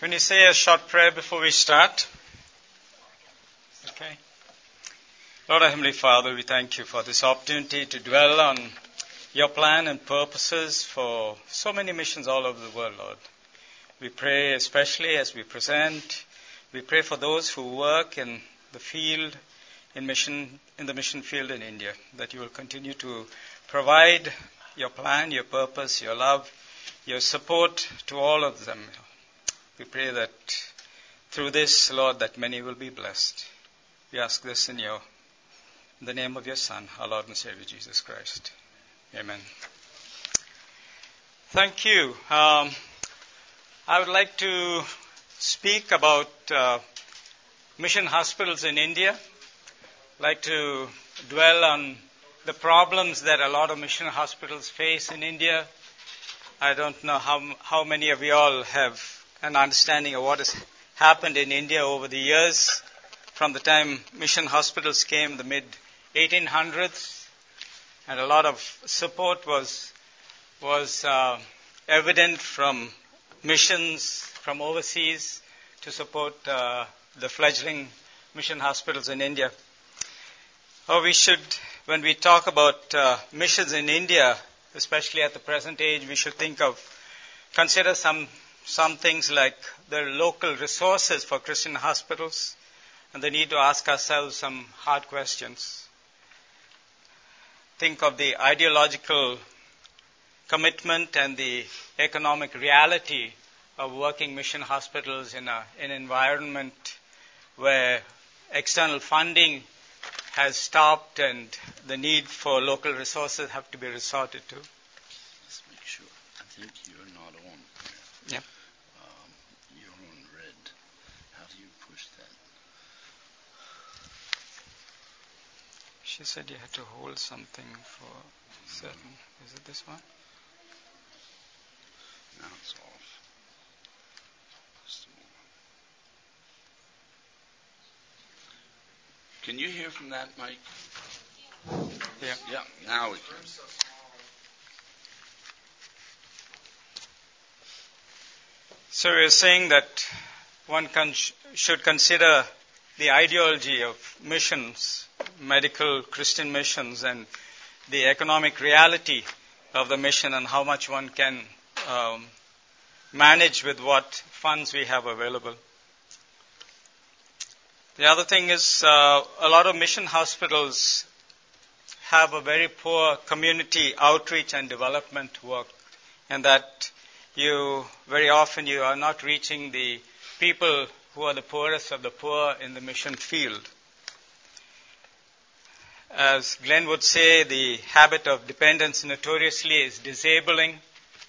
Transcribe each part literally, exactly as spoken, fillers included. Can you say a short prayer before we start? Okay. Lord, our Heavenly Father, we thank you for this opportunity to dwell on your plan and purposes for so many missions all over the world, Lord. We pray especially as we present, we pray for those who work in the field, in mission, in the mission field in India, that you will continue to provide your plan, your purpose, your love, your support to all of them. We pray that through this, Lord, that many will be blessed. We ask this in your, in the name of your Son, our Lord and Savior, Jesus Christ. Amen. Thank you. Um, I would like to speak about uh, mission hospitals in India. I'd like to dwell on the problems that a lot of mission hospitals face in India. I don't know how how many of you all have an understanding of what has happened in India over the years, from the time mission hospitals came, the mid eighteen hundreds, and a lot of support was was uh, evident from missions from overseas to support uh, the fledgling mission hospitals in India. Or we should, when we talk about uh, missions in India, especially at the present age, we should think of, consider some Some things like the local resources for Christian hospitals, and the need to ask ourselves some hard questions. Think of the ideological commitment and the economic reality of working mission hospitals in a, an environment where external funding has stopped and the need for local resources have to be resorted to. Just make sure. I think you're not on. Yeah. She said you had to hold something for certain. Is it this one? Now it's off. Just a moment. Can you hear from that mic? Yeah. Yeah, now we can. So we are saying that one con- should consider the ideology of missions, medical Christian missions, and the economic reality of the mission and how much one can um, manage with what funds we have available. The other thing is uh, a lot of mission hospitals have a very poor community outreach and development work, and that you very often you are not reaching the people who are the poorest of the poor in the mission field. As Glenn would say, the habit of dependence notoriously is disabling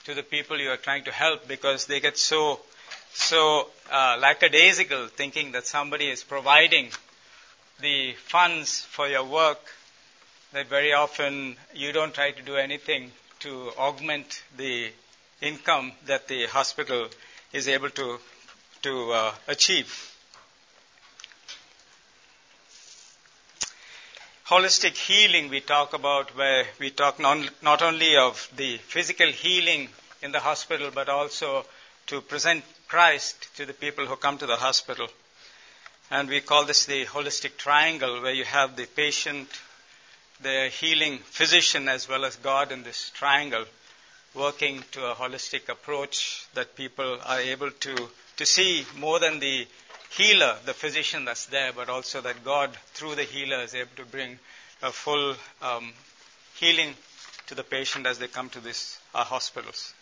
to the people you are trying to help, because they get so so uh, lackadaisical, thinking that somebody is providing the funds for your work, that very often you don't try to do anything to augment the income that the hospital is able to to uh, achieve. Holistic healing we talk about, where we talk non, not only of the physical healing in the hospital, but also to present Christ to the people who come to the hospital. And we call this the holistic triangle, where you have the patient, the healing physician, as well as God in this triangle, working to a holistic approach that people are able to, to see more than the healer, the physician that's there, but also that God, through the healer, is able to bring a full um, healing to the patient as they come to this, our hospitals.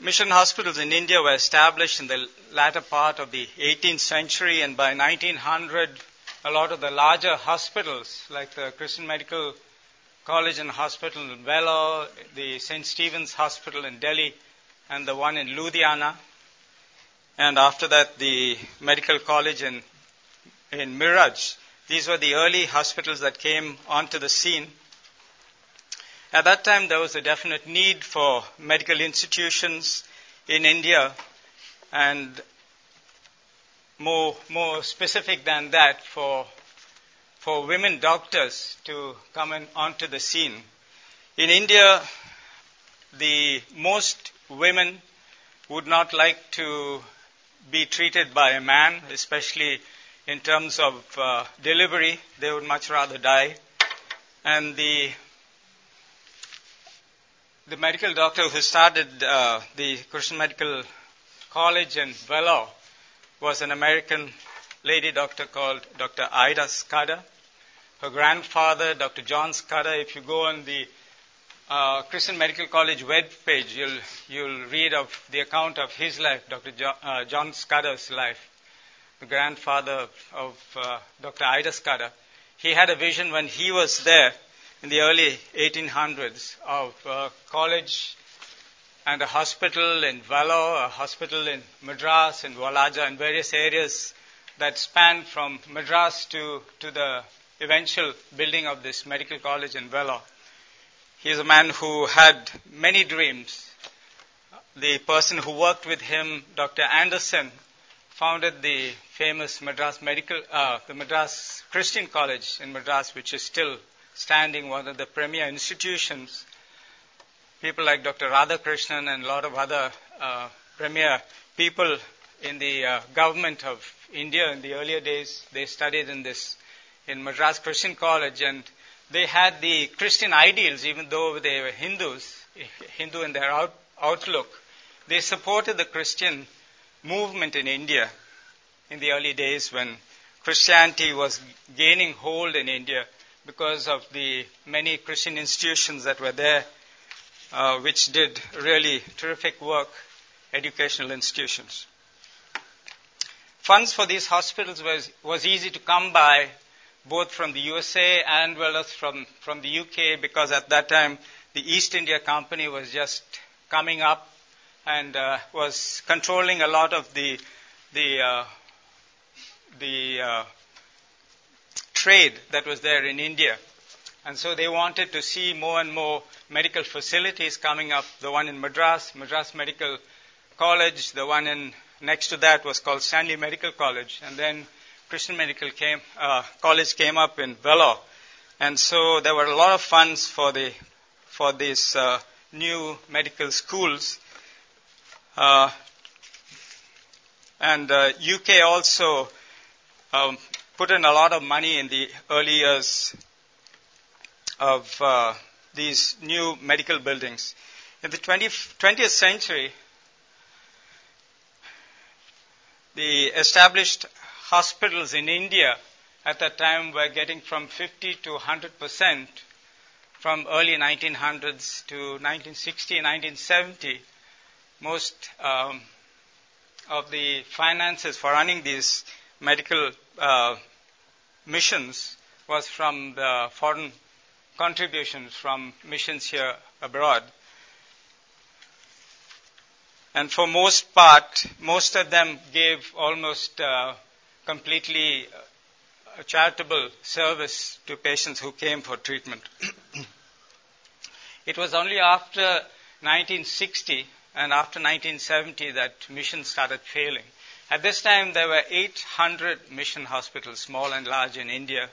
Mission hospitals in India were established in the latter part of the eighteenth century, and by nineteen hundred, a lot of the larger hospitals, like the Christian Medical College and Hospital in Vellore, the Saint Stephen's Hospital in Delhi, and the one in Ludhiana, and after that the medical college in in Miraj. These were the early hospitals that came onto the scene. At that time, there was a definite need for medical institutions in India, and more more specific than that, for for women doctors to come in onto the scene. In India, the most women would not like to be treated by a man, especially in terms of uh, delivery. They would much rather die. And the the medical doctor who started uh, the Christian Medical College in Birla was an American lady doctor called Doctor Ida Scudder. Her grandfather, Doctor John Scudder. If you go on the uh, Christian Medical College web page, you'll you'll read of the account of his life, Doctor Jo- uh, John Scudder's life, the grandfather of uh, Doctor Ida Scudder. He had a vision when he was there in the early eighteen hundreds of a college and a hospital in Vellore, a hospital in Madras, in Walaja, in various areas that spanned from Madras to, to the eventual building of this medical college in Vellore. He is a man who had many dreams. The person who worked with him, Doctor Anderson, founded the famous Madras Medical, uh, the Madras Christian College in Madras, which is still standing, one of the premier institutions. People like Doctor Radhakrishnan and a lot of other uh, premier people in the uh, government of India in the earlier days, they studied in this, in Madras Christian College, and they had the Christian ideals, even though they were Hindus, Hindu in their out, outlook. They supported the Christian movement in India in the early days when Christianity was gaining hold in India, because of the many Christian institutions that were there, uh, which did really terrific work, educational institutions. Funds for these hospitals was, was easy to come by, both from the U S A and well as from, from the U K, because at that time the East India Company was just coming up and uh, was controlling a lot of the the uh, the uh, trade that was there in India. And so they wanted to see more and more medical facilities coming up. The one in Madras, Madras Medical College, the one in next to that was called Stanley Medical College. And then Christian Medical came, uh, College came up in Vellore. And so there were a lot of funds for the for these uh, new medical schools. Uh, and uh, U K also um, put in a lot of money in the early years of uh, these new medical buildings. In the twentieth century, the established hospitals in India at that time were getting from fifty to one hundred percent from early nineteen hundreds to nineteen sixty, nineteen seventy. Most um, of the finances for running these medical uh, missions was from the foreign contributions from missions here abroad. And for most part, most of them gave almost uh, completely a charitable service to patients who came for treatment. It was only after nineteen sixty and after nineteen seventy that missions started failing. At this time, there were eight hundred mission hospitals, small and large, in India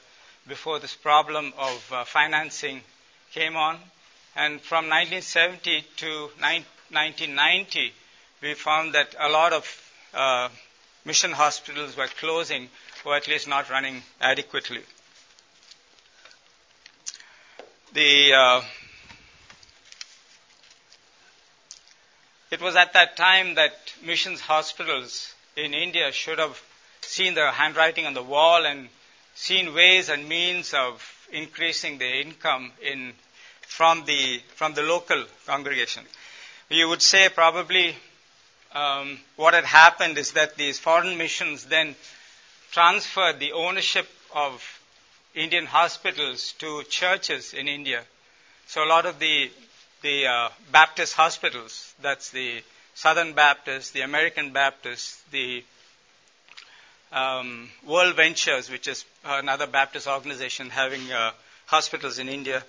before this problem of uh, financing came on. And from nineteen seventy to nineteen ninety, we found that a lot of uh, mission hospitals were closing, or at least not running adequately. The uh, It was at that time that missions hospitals in India should have seen the handwriting on the wall and seen ways and means of increasing the income in from the from the local congregation. You would say probably um, what had happened is that these foreign missions then transferred the ownership of Indian hospitals to churches in India. So a lot of the the uh, Baptist hospitals, that's the Southern Baptist, the American Baptist, the um, World Ventures, which is another Baptist organization having uh, hospitals in India,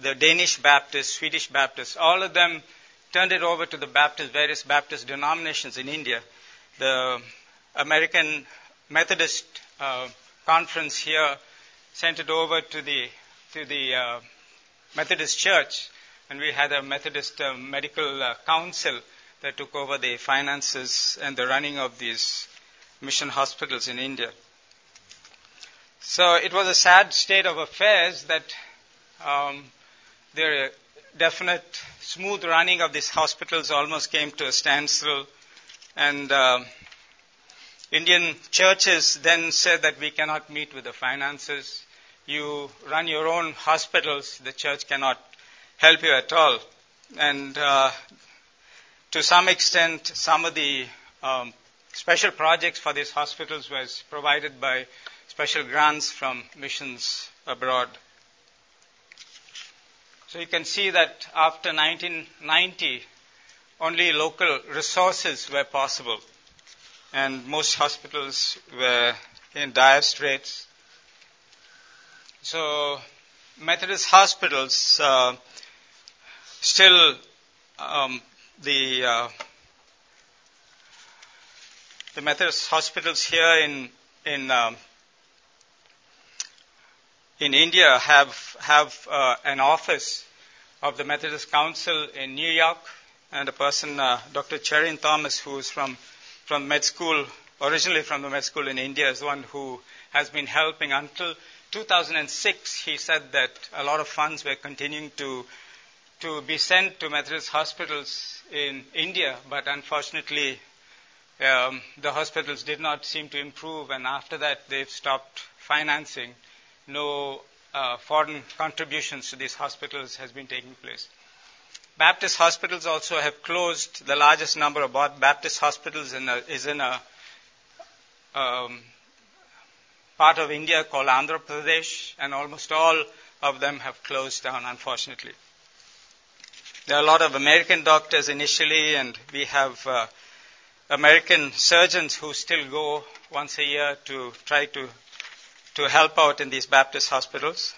the Danish Baptist, Swedish Baptist, all of them turned it over to the Baptist, various Baptist denominations in India. The American Methodist uh, Conference here sent it over to the to the uh, Methodist Church, and we had a Methodist uh, Medical uh, Council that took over the finances and the running of these mission hospitals in India. So it was a sad state of affairs that um, the definite smooth running of these hospitals almost came to a standstill, and uh, Indian churches then said that we cannot meet with the finances. You run your own hospitals, the church cannot help you at all. And uh, to some extent, some of the um, special projects for these hospitals was provided by special grants from missions abroad. So you can see that after nineteen ninety, only local resources were possible, and most hospitals were in dire straits. So Methodist hospitals, uh, still um, the uh, the Methodist hospitals here in in um, in India have have uh, an office of the Methodist Council in New York, and a person, uh, Doctor Cherin Thomas, who is from from med school, originally from the med school in India, is one who has been helping until two thousand six, he said that a lot of funds were continuing to to be sent to Methodist hospitals in India, but unfortunately um, the hospitals did not seem to improve, and after that they've stopped financing. No uh, foreign contributions to these hospitals has been taking place. Baptist hospitals also have closed. The largest number of Baptist hospitals in a, is in a um, part of India called Andhra Pradesh, and almost all of them have closed down, unfortunately. There are a lot of American doctors initially, and we have uh, American surgeons who still go once a year to try to, to help out in these Baptist hospitals.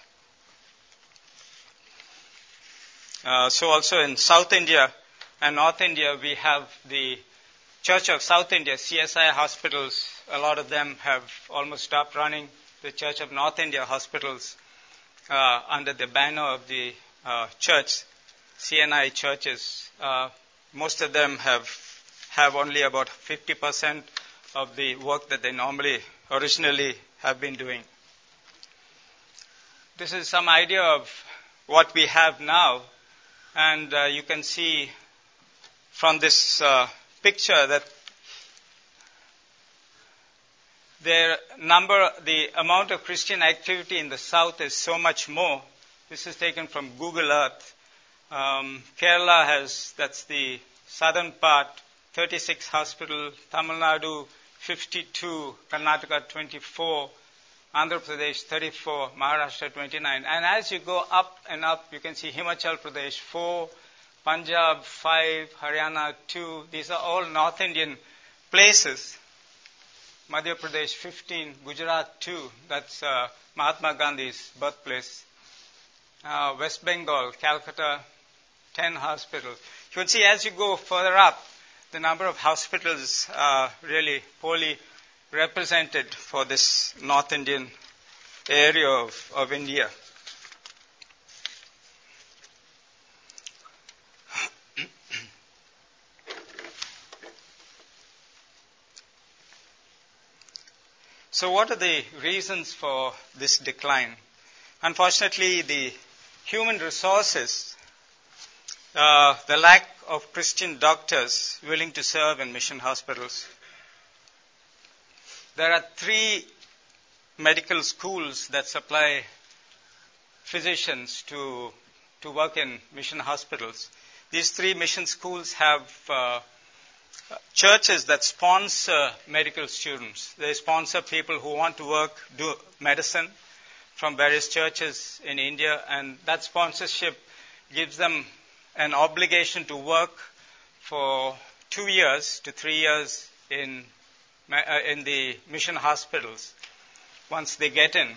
Uh, so also in South India and North India, we have the Church of South India, C S I hospitals. A lot of them have almost stopped running. The Church of North India hospitals uh, under the banner of the uh, church, C N I churches, uh, most of them have have only about fifty percent of the work that they normally, originally have been doing. This is some idea of what we have now, and uh, you can see from this uh, picture that their number, the amount of Christian activity in the South is so much more. This is taken from Google Earth. Um, Kerala has, that's the southern part, thirty-six hospitals, Tamil Nadu fifty-two, Karnataka twenty-four, Andhra Pradesh thirty-four, Maharashtra twenty-nine. And as you go up and up, you can see Himachal Pradesh four, Punjab five, Haryana two. These are all North Indian places. Madhya Pradesh fifteen, Gujarat two. That's uh, Mahatma Gandhi's birthplace. Uh, West Bengal, Calcutta, ten hospitals. You can see as you go further up, the number of hospitals are really poorly represented for this North Indian area of, of India. So what are the reasons for this decline? Unfortunately, the human resources, uh, the lack of Christian doctors willing to serve in mission hospitals. There are three medical schools that supply physicians to to work in mission hospitals. These three mission schools have uh, churches that sponsor medical students. They sponsor people who want to work, do medicine, from various churches in India, and that sponsorship gives them an obligation to work for two years to three years in in the mission hospitals once they get in.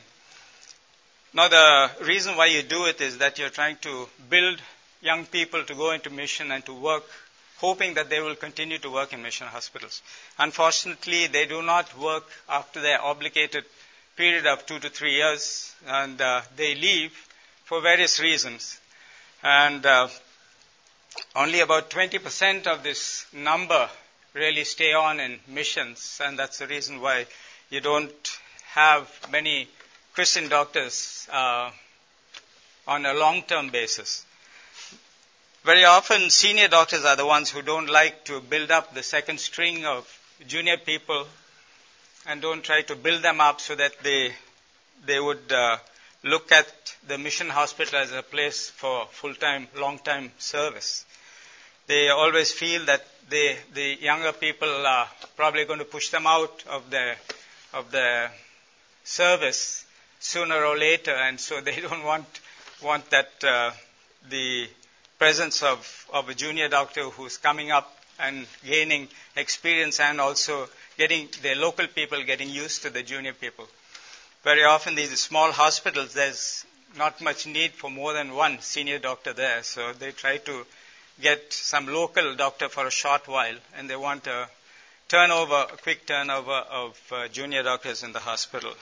Now, the reason why you do it is that you're trying to build young people to go into mission and to work, hoping that they will continue to work in mission hospitals. Unfortunately, they do not work after their obligated period of two to three years, and uh, they leave for various reasons. And uh, only about twenty percent of this number really stay on in missions, and that's the reason why you don't have many Christian doctors uh, on a long-term basis. Very often, senior doctors are the ones who don't like to build up the second string of junior people and don't try to build them up so that they they would uh, look at the mission hospital as a place for full-time, long-time service. They always feel that they, the younger people are probably going to push them out of their, of their service sooner or later, and so they don't want want that uh, the presence of, of a junior doctor who's coming up and gaining experience and also getting the local people getting used to the junior people. Very often these small hospitals, there's not much need for more than one senior doctor there, so they try to get some local doctor for a short while, and they want a turnover, a quick turnover of uh, junior doctors in the hospital.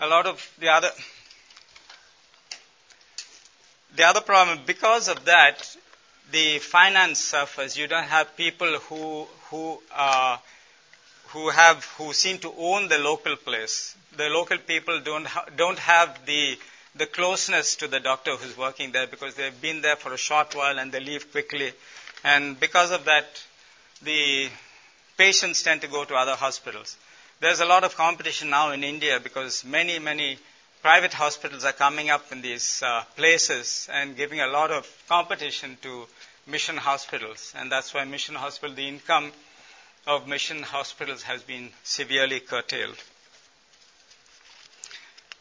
A lot of the other, the other problem, because of that, the finance suffers. You don't have people who who are. who have, who seem to own the local place. The local people don't ha- don't have the the closeness to the doctor who's working there, because they've been there for a short while and they leave quickly. And because of that, the patients tend to go to other hospitals. There's a lot of competition now in India because many, many private hospitals are coming up in these uh, places and giving a lot of competition to mission hospitals. And that's why mission hospital, the income of mission hospitals has been severely curtailed.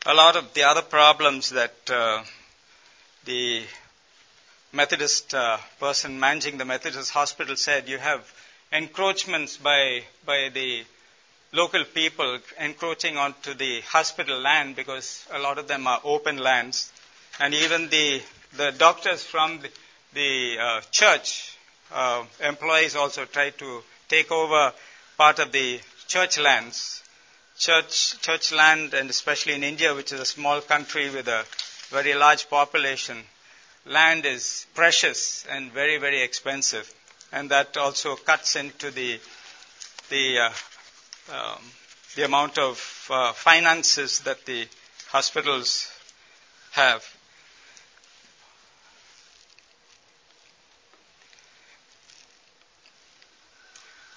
A lot of the other problems that uh, the Methodist uh, person managing the Methodist hospital said, you have encroachments by by the local people encroaching onto the hospital land, because a lot of them are open lands. And even the, the doctors from the, the uh, church uh, employees also try to take over part of the church lands. Church church land, and especially in India, which is a small country with a very large population, land is precious and very, very expensive. And that also cuts into the the uh, um, the amount of uh, finances that the hospitals have.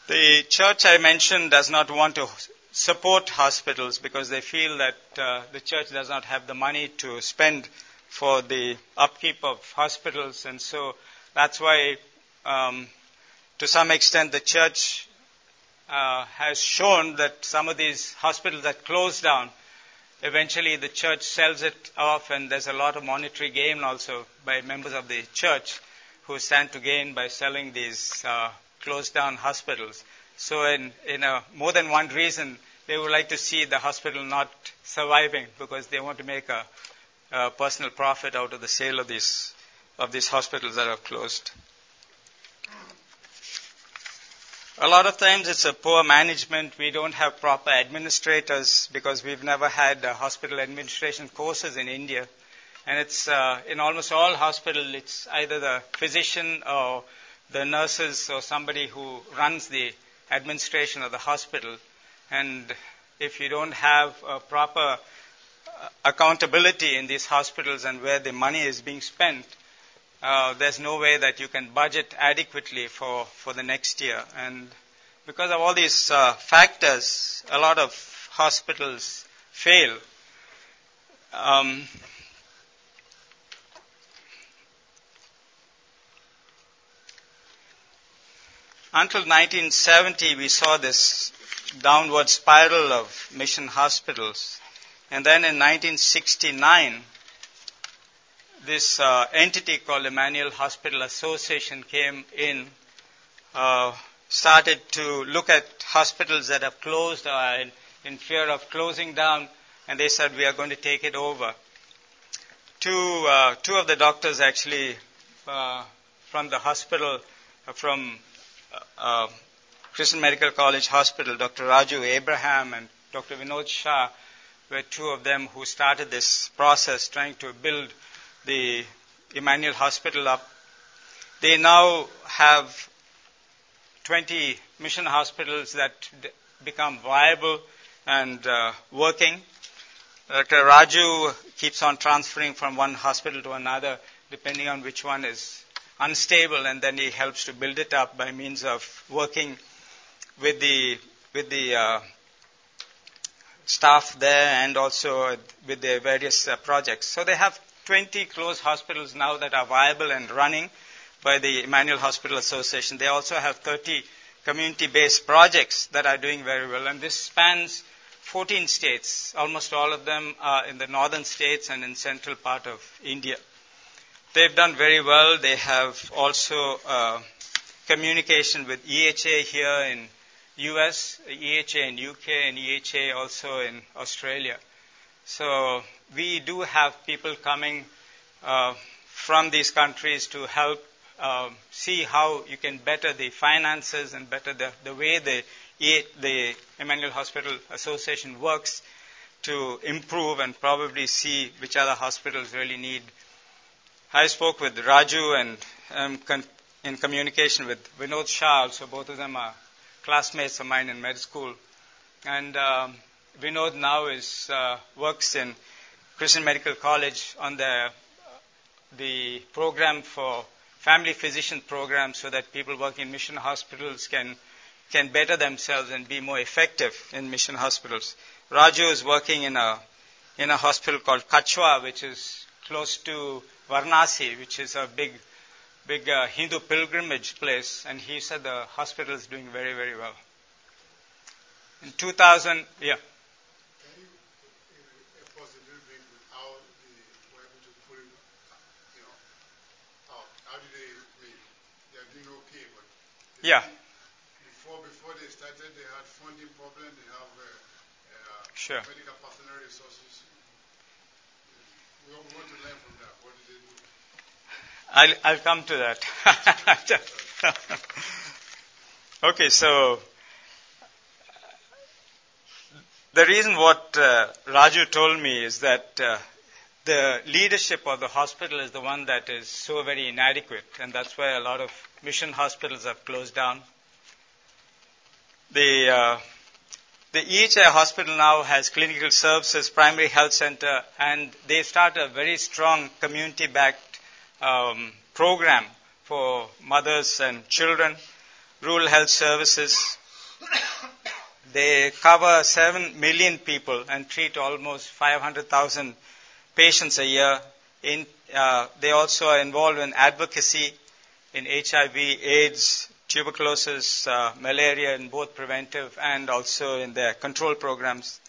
The church I mentioned does not want to support hospitals because they feel that uh, the church does not have the money to spend for the upkeep of hospitals. And so that's why, um, to some extent, the church uh, has shown that some of these hospitals that close down, eventually the church sells it off, and there's a lot of monetary gain also by members of the church who stand to gain by selling these uh closed down hospitals. So in, in a, more than one reason, they would like to see the hospital not surviving because they want to make a, a personal profit out of the sale of these, of these hospitals that are closed. A lot of times it's a poor management. We don't have proper administrators because we've never had uh, hospital administration courses in India. And it's uh, in almost all hospitals, it's either the physician or the nurses or somebody who runs the administration of the hospital. And if you don't have a proper accountability in these hospitals and where the money is being spent, uh, there's no way that you can budget adequately for, for the next year. And because of all these uh, factors, a lot of hospitals fail. Um, Until nineteen seventy, we saw this downward spiral of mission hospitals. And then in nineteen sixty-nine, this uh, entity called Emmanuel Hospital Association came in, uh, started to look at hospitals that have closed or are in, in fear of closing down, and they said, we are going to take it over. Two, uh, two of the doctors actually uh, from the hospital, uh, from Uh, Christian Medical College Hospital, Doctor Raju Abraham and Doctor Vinod Shah were two of them who started this process trying to build the Emmanuel Hospital up. They now have twenty mission hospitals that d- become viable and uh, working. Doctor Raju keeps on transferring from one hospital to another, depending on which one is unstable, and then he helps to build it up by means of working with the with the uh, staff there and also with their various uh, projects. So they have twenty closed hospitals now that are viable and running by the Emmanuel Hospital Association. They also have thirty community-based projects that are doing very well, and this spans fourteen states. Almost all of them are in the northern states and in central part of India. They've done very well. They have also uh, communication with E H A here in U S, E H A in U K, and E H A also in Australia. So we do have people coming uh, from these countries to help uh, see how you can better the finances and better the, the way the the Emmanuel Hospital Association works to improve and probably see which other hospitals really need. I spoke with Raju and um, con- in communication with Vinod Shah also. Both of them are classmates of mine in med school. And um, Vinod now is uh, works in Christian Medical College on the the program for family physician program, so that people working in mission hospitals can can better themselves and be more effective in mission hospitals. Raju is working in a in a hospital called Kachwa, which is close to Varanasi, which is a big big uh, Hindu pilgrimage place, and he said the hospital is doing very, very well. In two thousand, yeah. Can you enforce a little bit with how they were able to pull it, you know, out? How did they make? They are doing okay, but they, yeah. Before they started, they had funding problems, they have uh, uh, sure. medical personnel resources. We all want to learn from that. What did they do? I'll, I'll come to that. Okay, so the reason what uh, Raju told me is that uh, the leadership of the hospital is the one that is so very inadequate, and that's why a lot of mission hospitals have closed down. The uh, the E H I hospital now has clinical services, primary health center, and they start a very strong community-backed um, program for mothers and children, rural health services. They cover seven million people and treat almost five hundred thousand patients a year. In, uh, they also are involved in advocacy in H I V, AIDS, tuberculosis, uh, malaria, in both preventive and also in their control programs.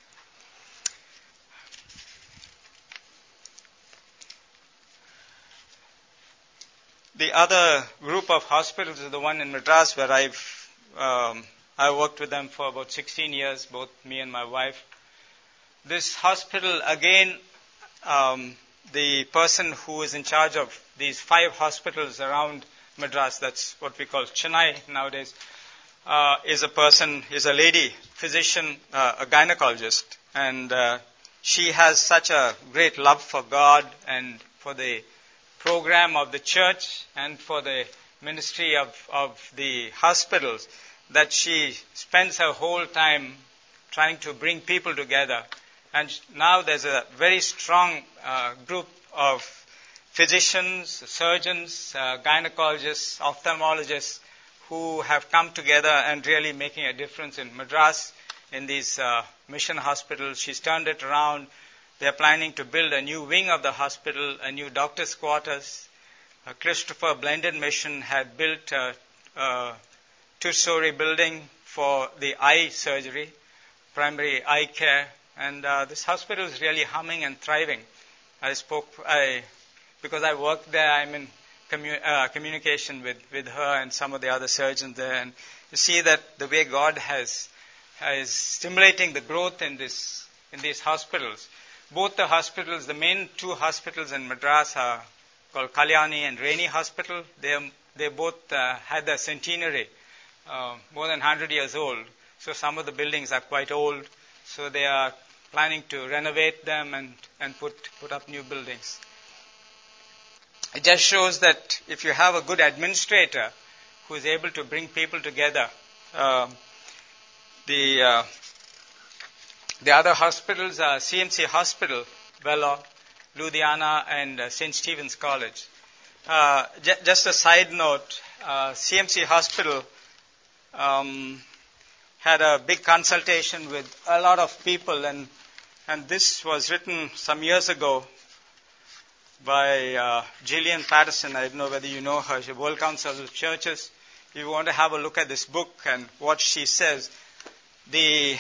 The other group of hospitals is the one in Madras, where I've um, I worked with them for about sixteen years, both me and my wife. This hospital, again, um, the person who is in charge of these five hospitals around Madras, that's what we call Chennai nowadays, uh, is a person, is a lady physician, uh, a gynecologist, and uh, she has such a great love for God and for the program of the church and for the ministry of, of the hospitals, that she spends her whole time trying to bring people together. And now there's a very strong uh, group of physicians, surgeons, uh, gynecologists, ophthalmologists who have come together and really making a difference in Madras, in these uh, mission hospitals. She's turned it around. They're planning to build a new wing of the hospital, a new doctor's quarters. Uh, Christopher Blended Mission had built a, a two-story building for the eye surgery, primary eye care, and uh, this hospital is really humming and thriving. I spoke... I. Because I work there, I'm in commu- uh, communication with, with her and some of the other surgeons there. And you see that the way God has is stimulating the growth in this in these hospitals. Both the hospitals, the main two hospitals in Madras are called Kalyani and Rainey Hospital. They are, they both uh, had their centenary, uh, more than one hundred years old. So some of the buildings are quite old. So they are planning to renovate them and, and put, put up new buildings. It just shows that if you have a good administrator who is able to bring people together, uh, the uh, the other hospitals are C M C Hospital, Birla, Ludhiana, and uh, Saint Stephen's College. Uh, j- just a side note, uh, C M C Hospital um, had a big consultation with a lot of people, and and this was written some years ago by uh, Gillian Patterson. I don't know whether you know her. She's World Council of Churches. If you want to have a look at this book and what she says, the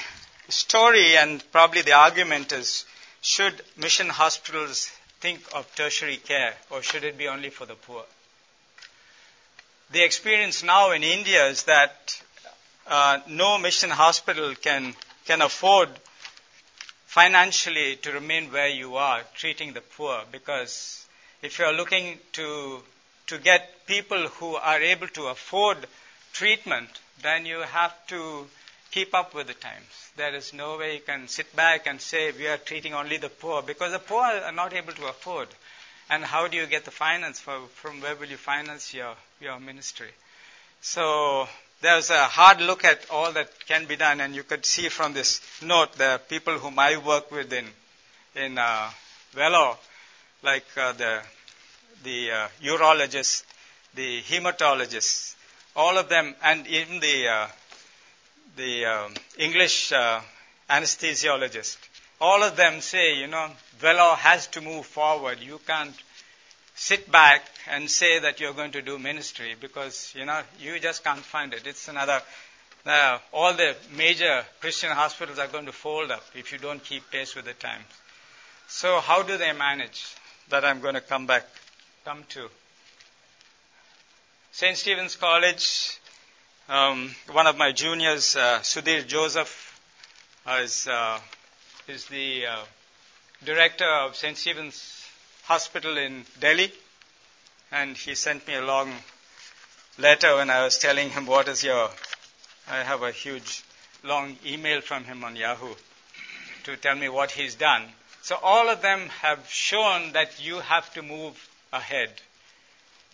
story and probably the argument is, should mission hospitals think of tertiary care, or should it be only for the poor? The experience now in India is that uh, no mission hospital can can afford financially to remain where you are, treating the poor, because if you are looking to to get people who are able to afford treatment, then you have to keep up with the times. There is no way you can sit back and say we are treating only the poor, because the poor are not able to afford. And how do you get the finance? For, from where will you finance your, your ministry? So there's a hard look at all that can be done, and you could see from this note the people whom I work with in in uh, Velo, like uh, the the uh, urologists, the hematologists, all of them, and even the uh, the um, English uh, anesthesiologist. All of them say, you know, Velo has to move forward. You can't sit back and say that you're going to do ministry, because, you know, you just can't find it. It's another, uh, all the major Christian hospitals are going to fold up if you don't keep pace with the times. So how do they manage? That I'm going to come back, come to. Saint Stephen's College, um, one of my juniors, uh, Sudhir Joseph, uh, is, uh, is the uh, director of Saint Stephen's Hospital in Delhi, and he sent me a long letter when I was telling him what is your, I have a huge long email from him on Yahoo to tell me what he's done. So all of them have shown that you have to move ahead.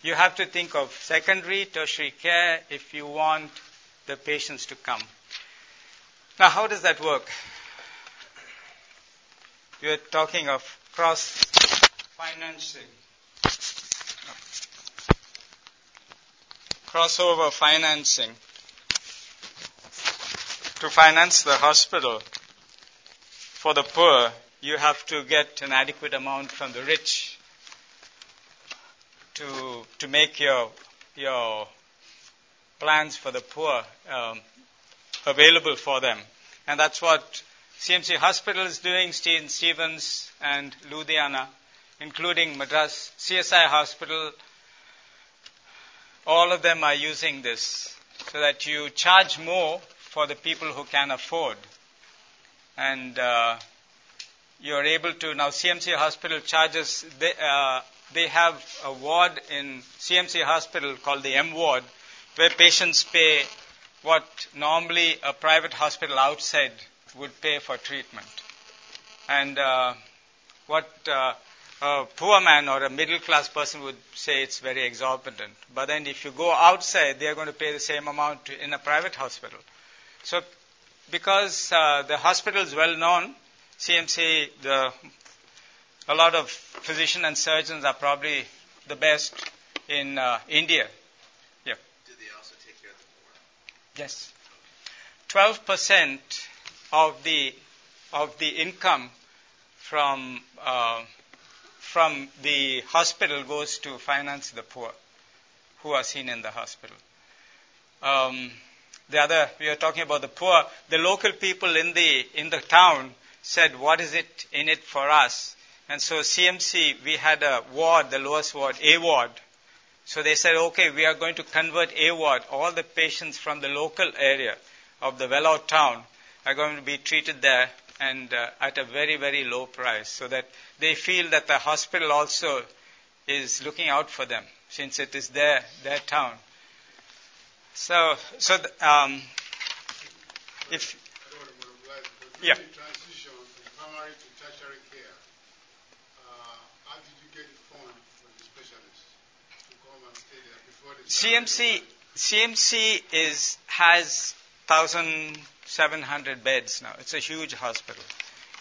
You have to think of secondary, tertiary care if you want the patients to come. Now, how does that work? You're talking of cross financing, crossover financing to finance the hospital for the poor. You have to get an adequate amount from the rich to to make your your plans for the poor um, available for them, and that's what C M C Hospital is doing, Saint Stephen's and Ludhiana, including Madras C S I Hospital. All of them are using this so that you charge more for the people who can afford. And uh, you're able to, now C M C Hospital charges, they, uh, they have a ward in C M C Hospital called the M ward, where patients pay what normally a private hospital outside would pay for treatment. And uh, what... Uh, a poor man or a middle-class person would say it's very exorbitant. But then if you go outside, they are going to pay the same amount in a private hospital. So because uh, the hospital is well-known, C M C, the, a lot of physicians and surgeons are probably the best in uh, India. Yeah. Do they also take care of the poor? Yes. twelve percent of the, of the income from... Uh, from the hospital goes to finance the poor who are seen in the hospital. Um, the other, we are talking about the poor. The local people in the in the town said, what is it in it for us? And so C M C, we had a ward, the lowest ward, A ward. So they said, okay, we are going to convert A ward. All the patients from the local area of the well out town are going to be treated there, and uh, at a very, very low price, so that they feel that the hospital also is looking out for them, since it is their their town. So, so th- um, if... Yeah. Transition from primary to tertiary care, how did you get it for the specialists? C M C C M C is has one thousand seven hundred beds now. It's a huge hospital.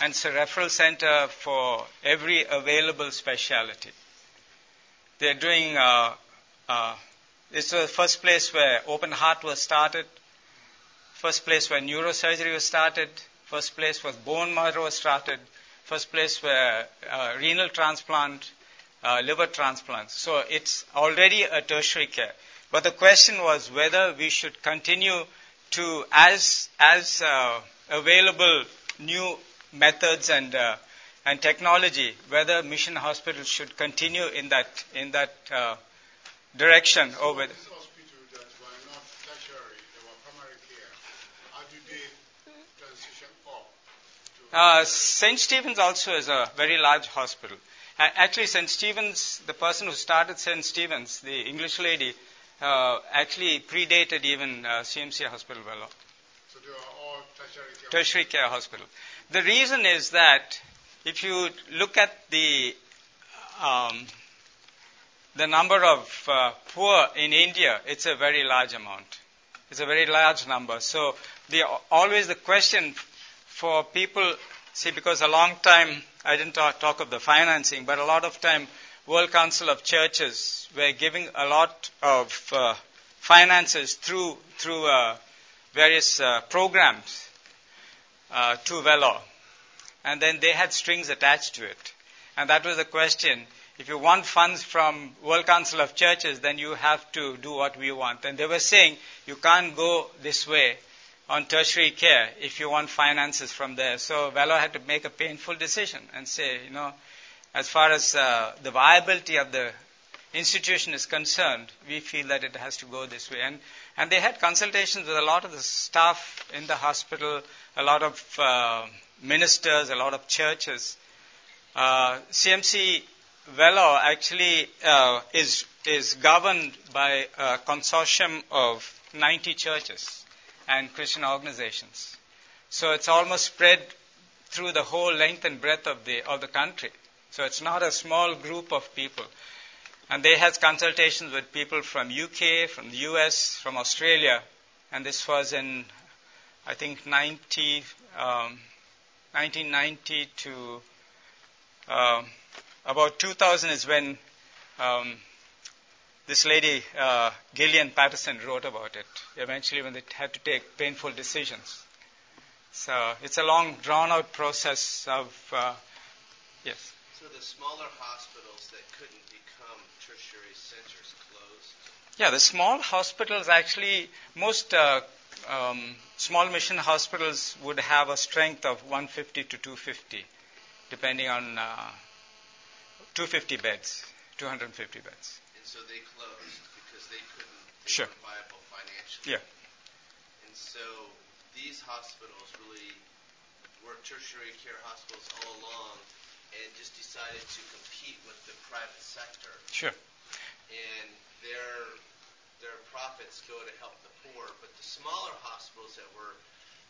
And it's a referral center for every available specialty. They're doing, uh, uh, it's the first place where open heart was started, first place where neurosurgery was started, first place where bone marrow was started, first place where uh, renal transplant, uh, liver transplants. So it's already a tertiary care. But the question was whether we should continue to, as, as uh, available new methods and uh, and technology, whether mission hospitals should continue in that in that uh, direction. So over this hospital that were not tertiary, they were primary care. How did they transition up? To uh, Saint Stephen's also is a very large hospital. Uh, actually, Saint Stephen's, the person who started Saint Stephen's, the English lady, uh, actually predated even uh, C M C Hospital by law. So they are all tertiary care. Tertiary care hospital. The reason is that if you look at the um, the number of uh, poor in India, it's a very large amount. It's a very large number. So the always the question for people, see, because a long time I didn't talk, talk of the financing, but a lot of time World Council of Churches were giving a lot of uh, finances through through uh, various uh, programs. Uh, to Vellore, and then they had strings attached to it, and that was the question. If you want funds from World Council of Churches, then you have to do what we want. And they were saying you can't go this way on tertiary care if you want finances from there. So Vellore had to make a painful decision and say, you know, as far as uh, the viability of the institution is concerned, we feel that it has to go this way. And and they had consultations with a lot of the staff in the hospital, a lot of uh, ministers, a lot of churches. Uh, C M C Vellore actually uh, is is governed by a consortium of ninety churches and Christian organizations. So it's almost spread through the whole length and breadth of the of the country. So it's not a small group of people. And they had consultations with people from U K, from the U S, from Australia. And this was in, I think, ninety, um, nineteen ninety to uh, about two thousand is when um, this lady, uh, Gillian Patterson, wrote about it, eventually when they had to take painful decisions. So it's a long, drawn-out process of, uh, yes. So the smaller hospitals that couldn't become tertiary centers closed? Yeah, the small hospitals actually, most uh, um, small mission hospitals would have a strength of one hundred fifty to two hundred fifty, depending on uh, two hundred fifty beds, two hundred fifty beds. And so they closed because they couldn't be sure. viable financially? Yeah. And so these hospitals really were tertiary care hospitals all along, and just decided to compete with the private sector. Sure. And their their profits go to help the poor, but the smaller hospitals that were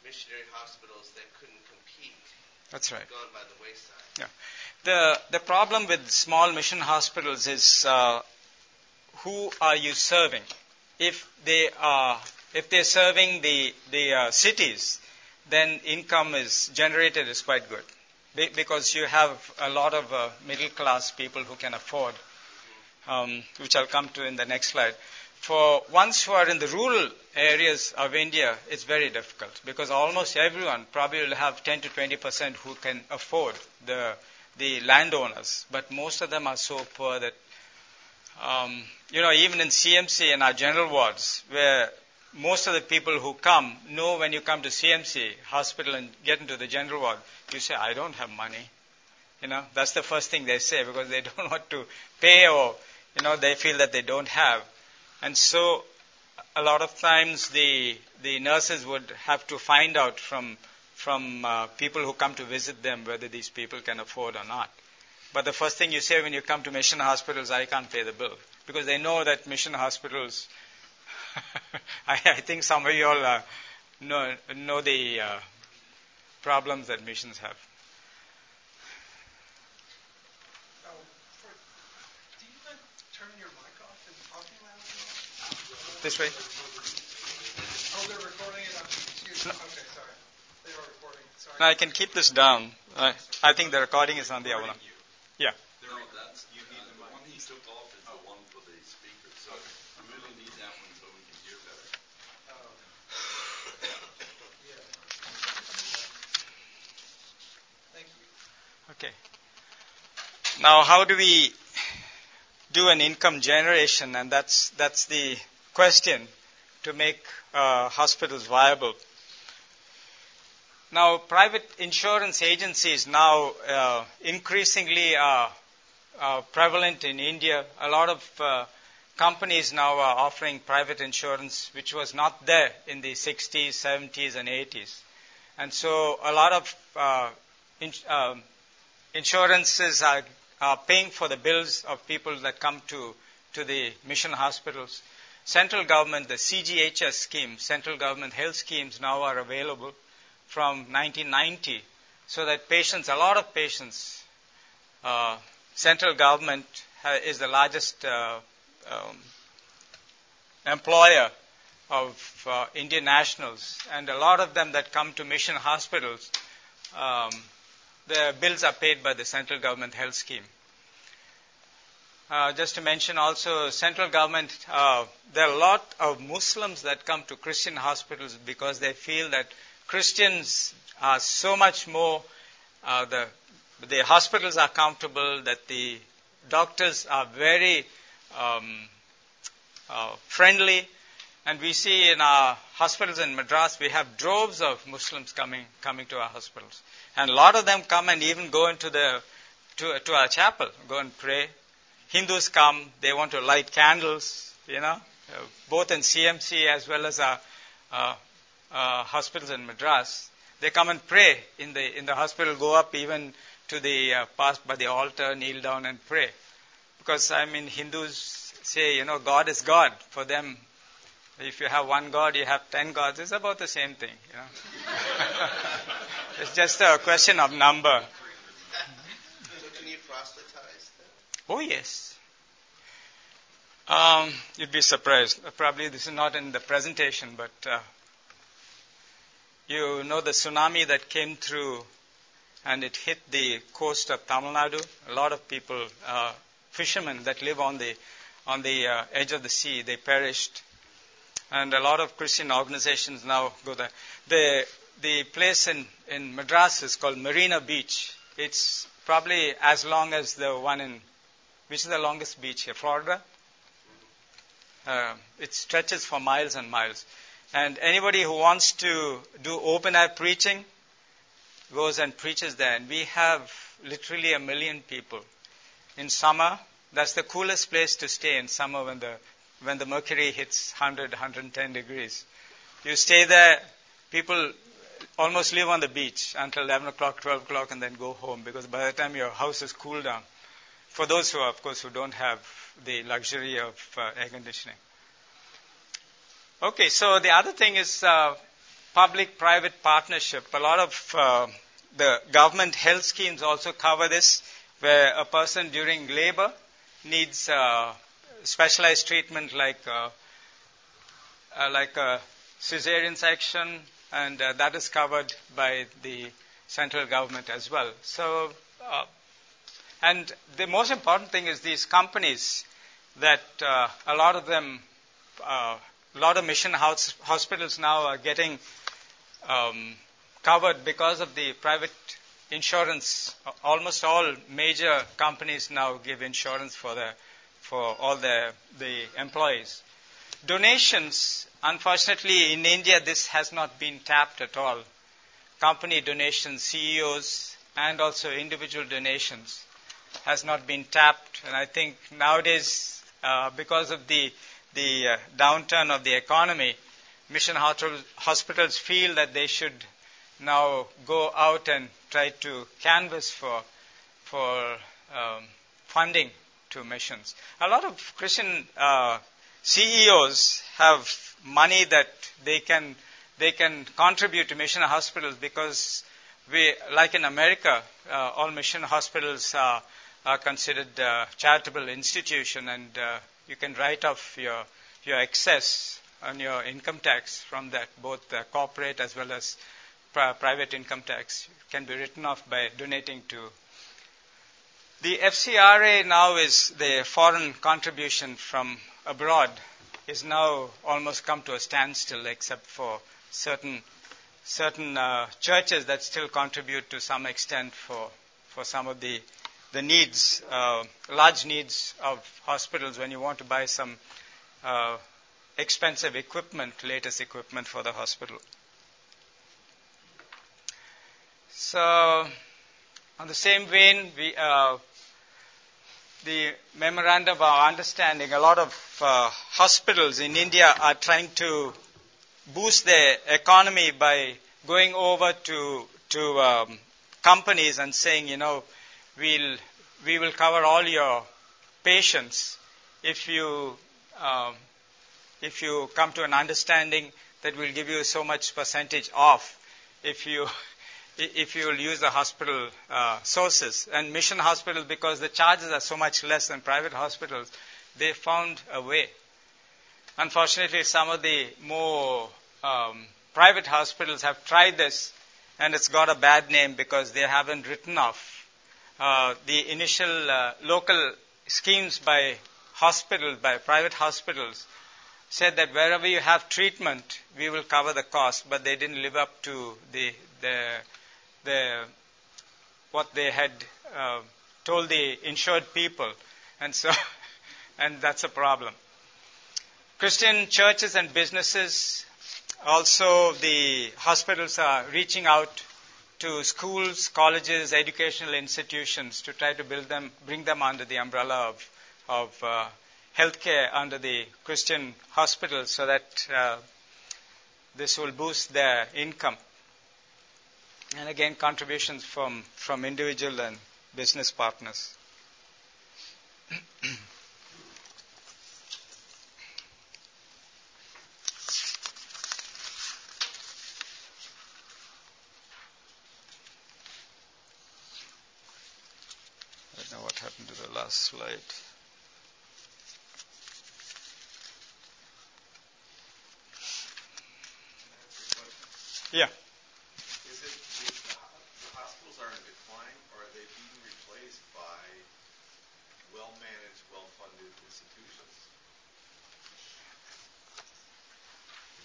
missionary hospitals that couldn't compete. That's right. Gone by the wayside. Yeah. The the problem with small mission hospitals is uh, who are you serving? If they are if they're serving the the uh, cities, then income is generated is quite good. Because you have a lot of uh, middle-class people who can afford, um, which I'll come to in the next slide. For ones who are in the rural areas of India, it's very difficult because almost everyone probably will have ten to twenty percent who can afford the the landowners, but most of them are so poor that, um, you know, even in C M C and our general wards, where most of the people who come know when you come to C M C hospital and get into the general ward, you say, I don't have money. You know, that's the first thing they say because they don't want to pay or, you know, they feel that they don't have. And so a lot of times the the nurses would have to find out from, from uh, people who come to visit them whether these people can afford or not. But the first thing you say when you come to mission hospitals, I can't pay the bill because they know that mission hospitals... I, I think some of you all uh, know, know the uh, problems that missions have. Oh, for, do you like, turn your mic off in the parking lot? This way. Oh, they're recording it? Excuse me. No. Okay, sorry. They are recording. Sorry. No, I can keep this down. I, I think the recording is on the other one. Yeah. No, that's, you need the one he took off is the one for the speaker. So I really need that one so we can hear better. Thank you. Okay. Now, how do we do an income generation? And that's that's the question to make uh, hospitals viable. Now, private insurance agencies now uh, increasingly are, are prevalent in India. A lot of uh, companies now are offering private insurance, which was not there in the sixties, seventies, and eighties. And so a lot of uh, in, uh, insurances are are paying for the bills of people that come to, to the mission hospitals. Central government, the C G H S scheme, central government health schemes now are available from nineteen ninety, so that patients, a lot of patients, uh, central government ha- is the largest uh, um, employer of uh, Indian nationals, and a lot of them that come to mission hospitals, um, the bills are paid by the central government health scheme. Uh, just to mention also, central government, uh, there are a lot of Muslims that come to Christian hospitals because they feel that Christians are so much more, uh, the, the hospitals are comfortable, that the doctors are very um, uh, friendly. And we see in our hospitals in Madras, we have droves of Muslims coming coming to our hospitals. And a lot of them come and even go into the to to our chapel, go and pray. Hindus come; they want to light candles, you know, both in C M C as well as our uh, uh, hospitals in Madras. They come and pray in the in the hospital, go up even to the uh, pass by the altar, kneel down and pray, because I mean Hindus say, you know, God is God for them. If you have one God, you have ten gods. It's about the same thing, you know. It's just a question of number. So can you proselytize that? Oh, yes. Um, you'd be surprised. Probably this is not in the presentation, but uh, you know the tsunami that came through and it hit the coast of Tamil Nadu. A lot of people, uh, fishermen that live on the, on the uh, edge of the sea, they perished. And a lot of Christian organizations now go there. The the place in, in Madras is called Marina Beach. It's probably as long as the one in, which is the longest beach here, Florida? Uh, it stretches for miles and miles. And anybody who wants to do open-air preaching goes and preaches there. And we have literally a million people. In summer, that's the coolest place to stay in summer when the when the mercury hits one hundred, one hundred ten degrees. You stay there, people almost live on the beach until eleven o'clock, twelve o'clock, and then go home, because by the time your house is cooled down. For those who, are, of course, who don't have the luxury of uh, air conditioning. Okay, so the other thing is uh, public-private partnership. A lot of uh, the government health schemes also cover this, where a person during labor needs Uh, specialized treatment like uh, uh, like a cesarean section, and uh, that is covered by the central government as well. So, uh, and the most important thing is these companies that uh, a lot of them, uh, a lot of mission house, hospitals now are getting um, covered because of the private insurance. Almost all major companies now give insurance for their for all the, the employees. Donations, unfortunately, in India, this has not been tapped at all. Company donations, C E Os, and also individual donations has not been tapped. And I think nowadays, uh, because of the, the uh, downturn of the economy, mission hospitals feel that they should now go out and try to canvass for, for um, funding to missions. A lot of Christian uh, C E Os have money that they can they can contribute to mission hospitals, because we, like in America, uh, all mission hospitals are, are considered uh, charitable institution, and uh, you can write off your your excess on your income tax from that, both uh, corporate as well as pri- private income tax, can be written off by donating to. The F C R A now is the foreign contribution from abroad is now almost come to a standstill, except for certain certain uh, churches that still contribute to some extent for for some of the the needs, uh, large needs of hospitals when you want to buy some uh, expensive equipment, latest equipment for the hospital. So, on the same vein, we, uh, the memorandum of our understanding, a lot of uh, hospitals in India are trying to boost their economy by going over to to um, companies and saying, you know, we'll we will cover all your patients if you um, if you come to an understanding that we'll give you so much percentage off if you. if you will use the hospital uh, sources. And mission hospitals, because the charges are so much less than private hospitals, they found a way. Unfortunately, some of the more um, private hospitals have tried this, and it's got a bad name because they haven't written off uh, the initial uh, local schemes by hospitals, by private hospitals, said that wherever you have treatment, we will cover the cost, but they didn't live up to the the The, what they had uh, told the insured people, and so, and that's a problem. Christian churches and businesses, also the hospitals are reaching out to schools, colleges, educational institutions to try to build them, bring them under the umbrella of of uh, healthcare under the Christian hospitals, so that uh, this will boost their income. And again, contributions from, from individual and business partners. I don't know what happened to the last slide. Yeah.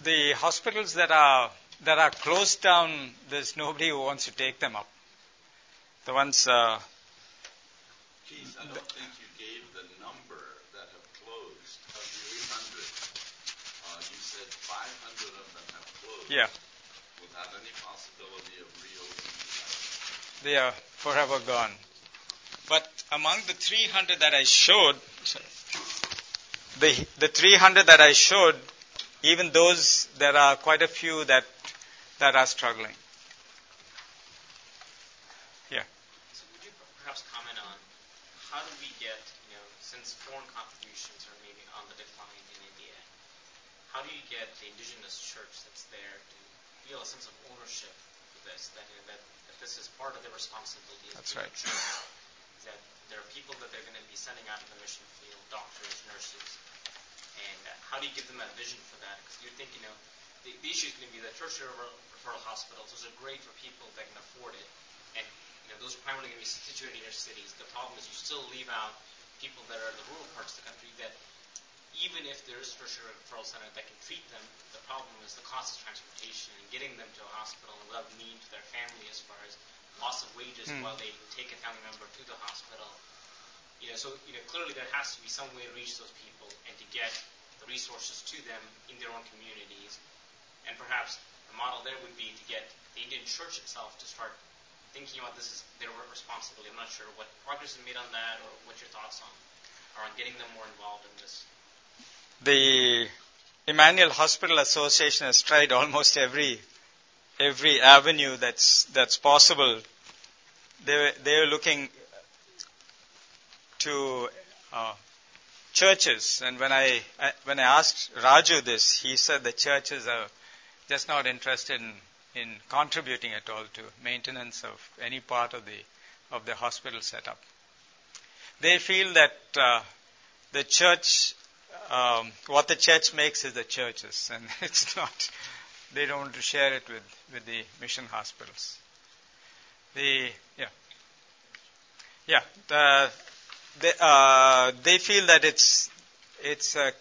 The hospitals that are that are closed down, there's nobody who wants to take them up. The ones. Uh, Geez, I don't th- think you gave the number that have closed of the eight hundred. Uh, you said five hundred of them have closed. Yeah. Without any possibility of reopening. They are forever gone. But among the three hundred that I showed, the the three hundred that I showed. Even those, there are quite a few that that are struggling. Yeah. So would you perhaps comment on how do we get, you know, since foreign contributions are maybe on the decline in India, how do you get the indigenous church that's there to feel a sense of ownership for this, that, you know, that, that this is part of the responsibility of the right. church, that there are people that they're going to be sending out in the mission field, doctors, nurses, and uh, how do you give them that vision for that? Because you're thinking, you know, the, the issue is going to be that tertiary referral hospitals, those are great for people that can afford it, and you know, those are primarily going to be situated in inner cities. The problem is you still leave out people that are in the rural parts of the country that, even if there is a tertiary referral center that can treat them, the problem is the cost of transportation and getting them to a hospital without meaning to their family as far as loss of wages mm. while they take a family member to the hospital. You know, so you know, clearly there has to be some way to reach those people and to get the resources to them in their own communities. And perhaps the model there would be to get the Indian church itself to start thinking about this as their responsibility. I'm not sure what progress is made on that or what your thoughts on are on getting them more involved in this. The Emmanuel Hospital Association has tried almost every every avenue that's that's possible. They they're looking to uh, churches, and when I, I when I asked Raju this, he said the churches are just not interested in, in contributing at all to maintenance of any part of the of the hospital setup. They feel that uh, the church um, what the church makes is the churches, and it's not, they don't share it with, with the mission hospitals. The, yeah. Yeah, the, they, uh, they feel that it's, it's a,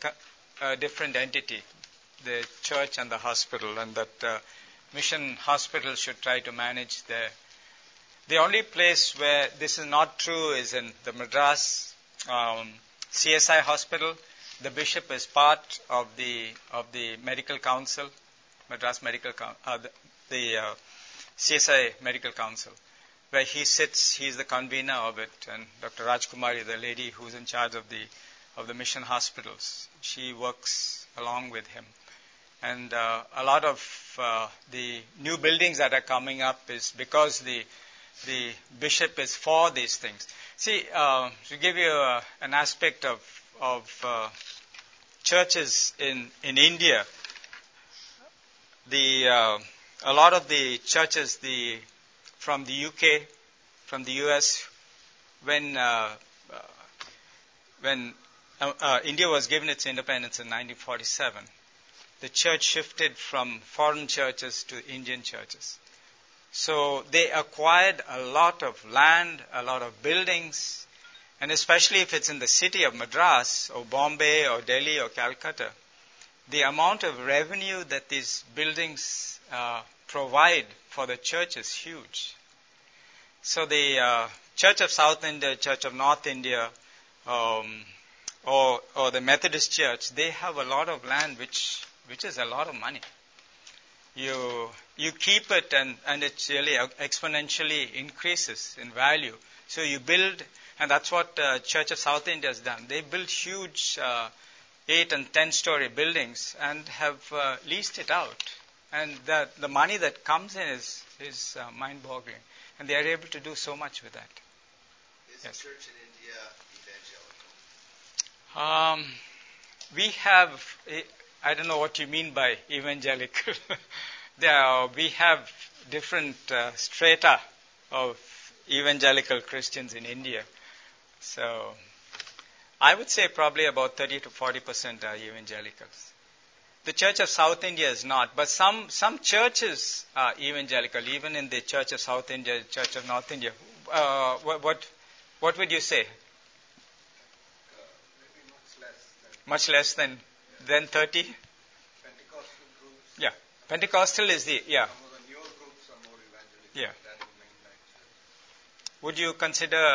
a different entity, the church and the hospital, and that uh, mission hospitals should try to manage their. The only place where this is not true is in the Madras um, C S I hospital. The bishop is part of the of the medical council, Madras Medical Council, uh, the, the uh, C S I Medical Council, where he sits. He's the convener of it, and Doctor Rajkumari, the lady who's in charge of the of the mission hospitals, she works along with him. And uh, a lot of uh, the new buildings that are coming up is because the the bishop is for these things. See, uh, to give you uh, an aspect of of uh, churches in in India, the uh, a lot of the churches the from the U K, from the U S, when uh, uh, when uh, uh, India was given its independence in nineteen forty-seven. The church shifted from foreign churches to Indian churches. So they acquired a lot of land, a lot of buildings, and especially if it's in the city of Madras or Bombay or Delhi or Calcutta, the amount of revenue that these buildings uh, provide for the church is huge. So the uh, Church of South India, Church of North India, um, or, or the Methodist Church, they have a lot of land which... which is a lot of money. You you keep it and, and it really exponentially increases in value. So you build, and that's what uh, Church of South India has done. They built huge uh, eight and ten story buildings and have uh, leased it out. And the, the money that comes in is, is uh, mind-boggling. And they are able to do so much with that. Is yes. The church in India evangelical? Um, we have... A, I don't know what you mean by evangelical. There are, we have different uh, strata of evangelical Christians in India. So I would say probably about thirty to forty percent are evangelicals. The Church of South India is not, but some, some churches are evangelical, even in the Church of South India, Church of North India. Uh, what, what, what would you say? Uh, maybe much less than... Much less than... Then thirty? Pentecostal groups. Yeah. Pentecostal is the, yeah. Some of the newer groups are more evangelical yeah. than the mainline church. Would you consider,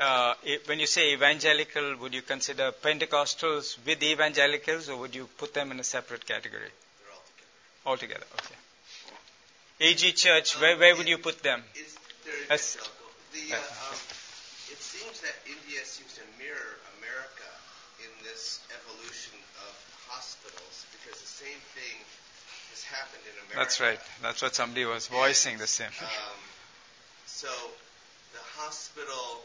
uh, when you say evangelical, would you consider Pentecostals with evangelicals, or would you put them in a separate category? They're all together. All together, okay. A G Church, um, where where is, would you put them? Is there evangelical? The, uh, um, it seems that India seems to mirror America in this evolution of hospitals, because the same thing has happened in America. That's right. That's what somebody was voicing, and the same thing. Um, so the hospital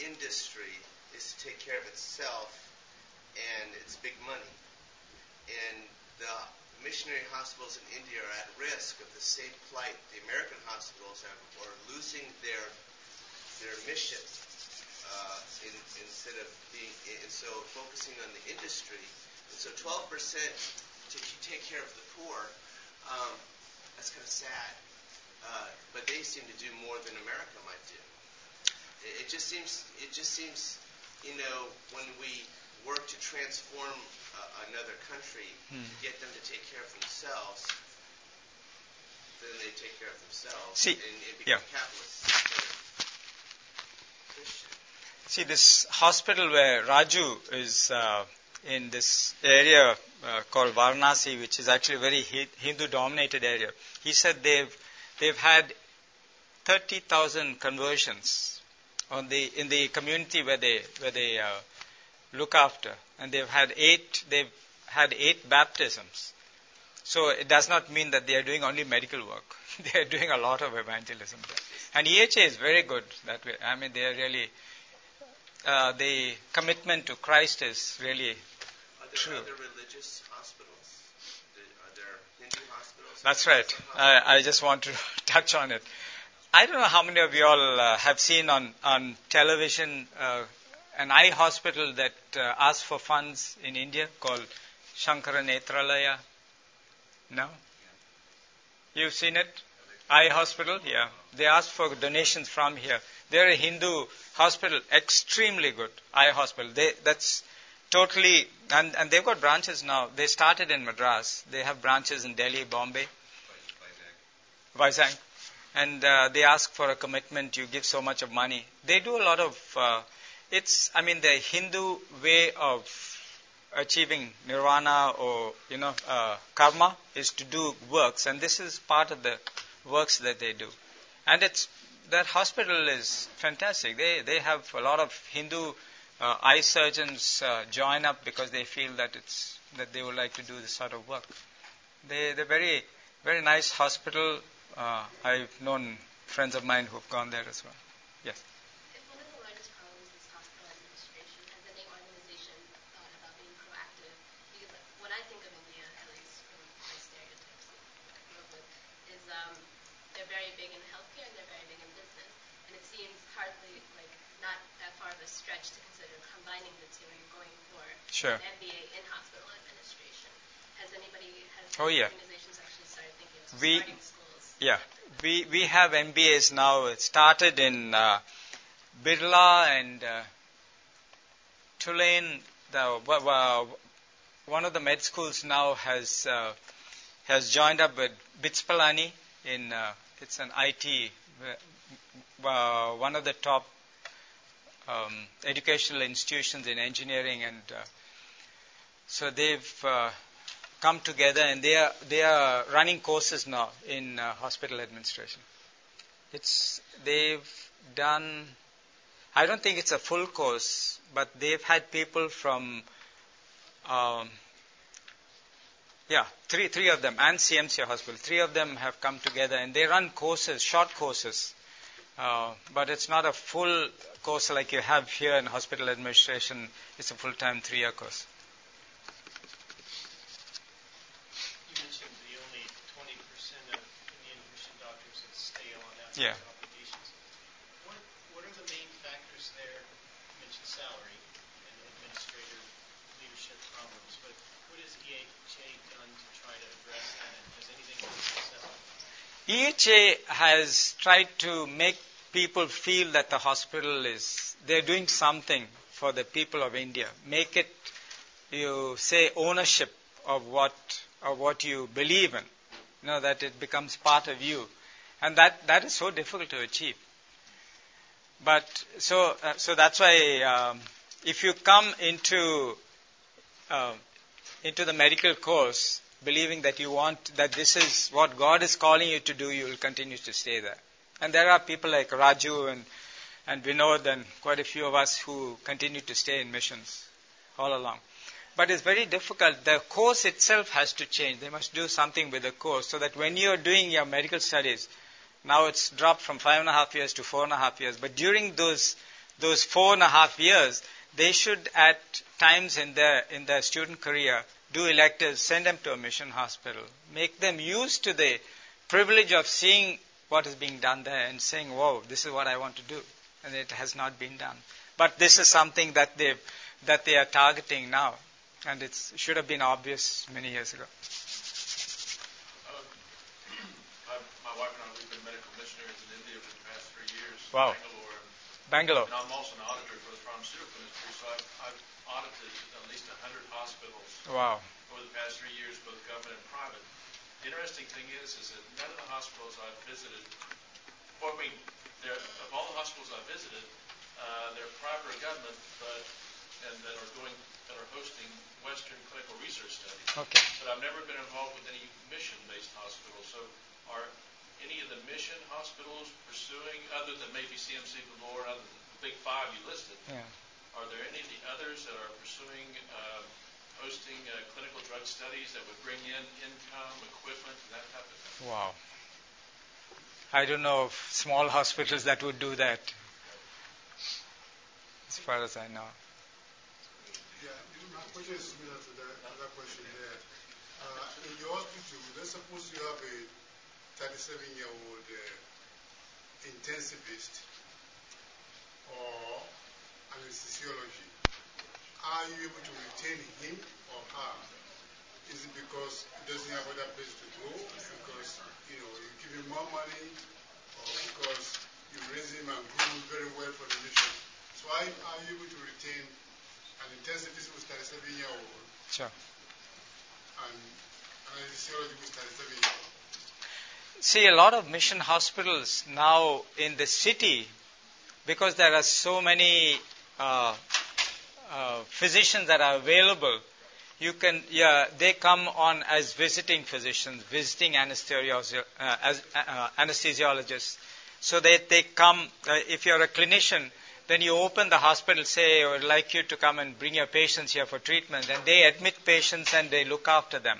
industry is to take care of itself, and it's big money. And the missionary hospitals in India are at risk of the same plight the American hospitals have, or losing their their mission. Uh, in, instead of being, and so focusing on the industry, and so twelve percent to take care of the poor, um, that's kind of sad. Uh, but they seem to do more than America might do. It, it just seems, it just seems, you know, when we work to transform uh, another country, hmm. to get them to take care of themselves, then they take care of themselves, See, and it becomes yeah. capitalist. See, this hospital where Raju is uh, in this area uh, called Varanasi, which is actually a very Hindu-dominated area. He said they've they've had thirty thousand conversions on the in the community where they where they uh, look after, and they've had eight they've had eight baptisms. So it does not mean that they are doing only medical work. They are doing a lot of evangelism there. And E H A is very good that way. I mean, they are really. Uh, the commitment to Christ is really true. Are there other religious hospitals? Are there Hindu hospitals? That's right. I, I just want to touch on it. I don't know how many of you all uh, have seen on, on television uh, an eye hospital that uh, asked for funds in India called Shankaranetralaya? No? You've seen it? Eye hospital? Yeah. They asked for donations from here. They're a Hindu hospital, extremely good eye hospital. They, that's totally, and, and they've got branches now. They started in Madras. They have branches in Delhi, Bombay, Vizag. And uh, they ask for a commitment. You give so much of money. They do a lot of, uh, it's, I mean, the Hindu way of achieving nirvana or, you know, uh, karma is to do works. And this is part of the works that they do. And it's, that hospital is fantastic. They they have a lot of Hindu uh, eye surgeons uh, join up because they feel that it's that they would like to do this sort of work. They they're very very nice hospital. Uh, I've known friends of mine who've gone there as well. Yes. If one of the largest problems is hospital administration, has any organization thought about being proactive? Because when I think of India, at least from my stereotypes, is um, they're very big in healthcare and they're very big in business, and it seems hardly like not that far of a stretch to consider combining the two and going for sure. an M B A in hospital administration. Has anybody has oh, yeah. organizations actually started thinking of we, starting schools? Yeah, we we have M B As now. It started in uh, Birla and uh, Tulane. The uh, one of the med schools now has uh, has joined up with B I T S Pilani. In uh, it's an I T, uh, one of the top um, educational institutions in engineering, and uh, so they've uh, come together and they are they are running courses now in uh, hospital administration. It's they've done. I don't think it's a full course, but they've had people from. Um, Yeah, three three of them, and C M C Hospital, three of them have come together, and they run courses, short courses. Uh, but it's not a full course like you have here in hospital administration. It's a full-time three-year course. You mentioned the only twenty percent of Indian Christian doctors that stay on after yeah. obligations. What, what are the main factors there? You mentioned salary and administrative leadership problems, but what is E H A done to try to address that, and has anything been successful? E H A has tried to make people feel that the hospital is, they're doing something for the people of India. Make it, you say, ownership of what of what you believe in, you know, that it becomes part of you. And that, that is so difficult to achieve. But, so, uh, so that's why um, if you come into... Uh, into the medical course, believing that you want, that this is what God is calling you to do, you will continue to stay there. And there are people like Raju and, and Vinod and quite a few of us who continue to stay in missions all along. But it's very difficult. The course itself has to change. They must do something with the course so that when you're doing your medical studies, now it's dropped from five and a half years to four and a half years. But during those those four and a half years, they should at times in their in their student career do electives, send them to a mission hospital, make them used to the privilege of seeing what is being done there and saying, "Wow, this is what I want to do," and it has not been done. But this is something that they that they are targeting now, and it should have been obvious many years ago. Um, my wife and I have been medical missionaries in India for the past three years. Wow. Bangalore. And I'm also an auditor for the pharmaceutical industry, so I've, I've audited at least one hundred hospitals wow. over the past three years, both government and private. The interesting thing is, is that none of the hospitals I've visited, well, I mean, of all the hospitals I've visited, uh, they're private or government, but and that are doing, that are hosting Western clinical research studies. Okay. But I've never been involved with any mission-based hospitals. So are any of the mission hospitals pursuing, other than maybe C M C Vellore, other than the big five you listed, yeah. are there any of the others that are pursuing uh, hosting uh, clinical drug studies that would bring in income, equipment, and that type of thing? Wow. I don't know of small hospitals that would do that, as far as I know. Yeah, my question is similar to that other question there. Uh, in your hospital, let's suppose you have a thirty-seven-year-old uh, intensivist or and his physiology. Are you able to retain him or her? Is it because he doesn't have other place to go? Because, you know, you give him more money, or because you raise him and groom him very well for the mission? So are you able to retain an intensive physical thirty-seven-year-old? Sure. And an physiology with thirty-seven-year-old? See, a lot of mission hospitals now in the city, because there are so many uh, uh, physicians that are available, you can, yeah, they come on as visiting physicians, visiting anesthesiologists. Uh, as, uh, anesthesiologists. So they, they come, uh, if you're a clinician, then you open the hospital, say, I would like you to come and bring your patients here for treatment, and they admit patients and they look after them,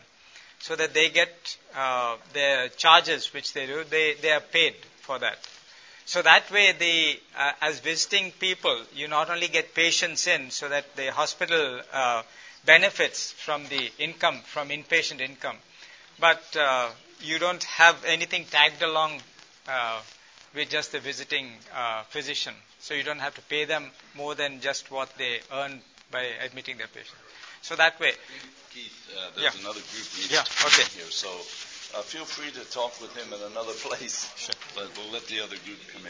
so that they get uh, their charges, which they do, they, they are paid for that. So that way, the uh, as visiting people, you not only get patients in, so that the hospital uh, benefits from the income, from inpatient income, but uh, you don't have anything tagged along uh, with just the visiting uh, physician. So you don't have to pay them more than just what they earn by admitting their patient. So that way... Keith, uh, there's yeah. another group needs yeah. to okay. here, so uh, feel free to talk with him in another place, sure. But we'll let the other group come in.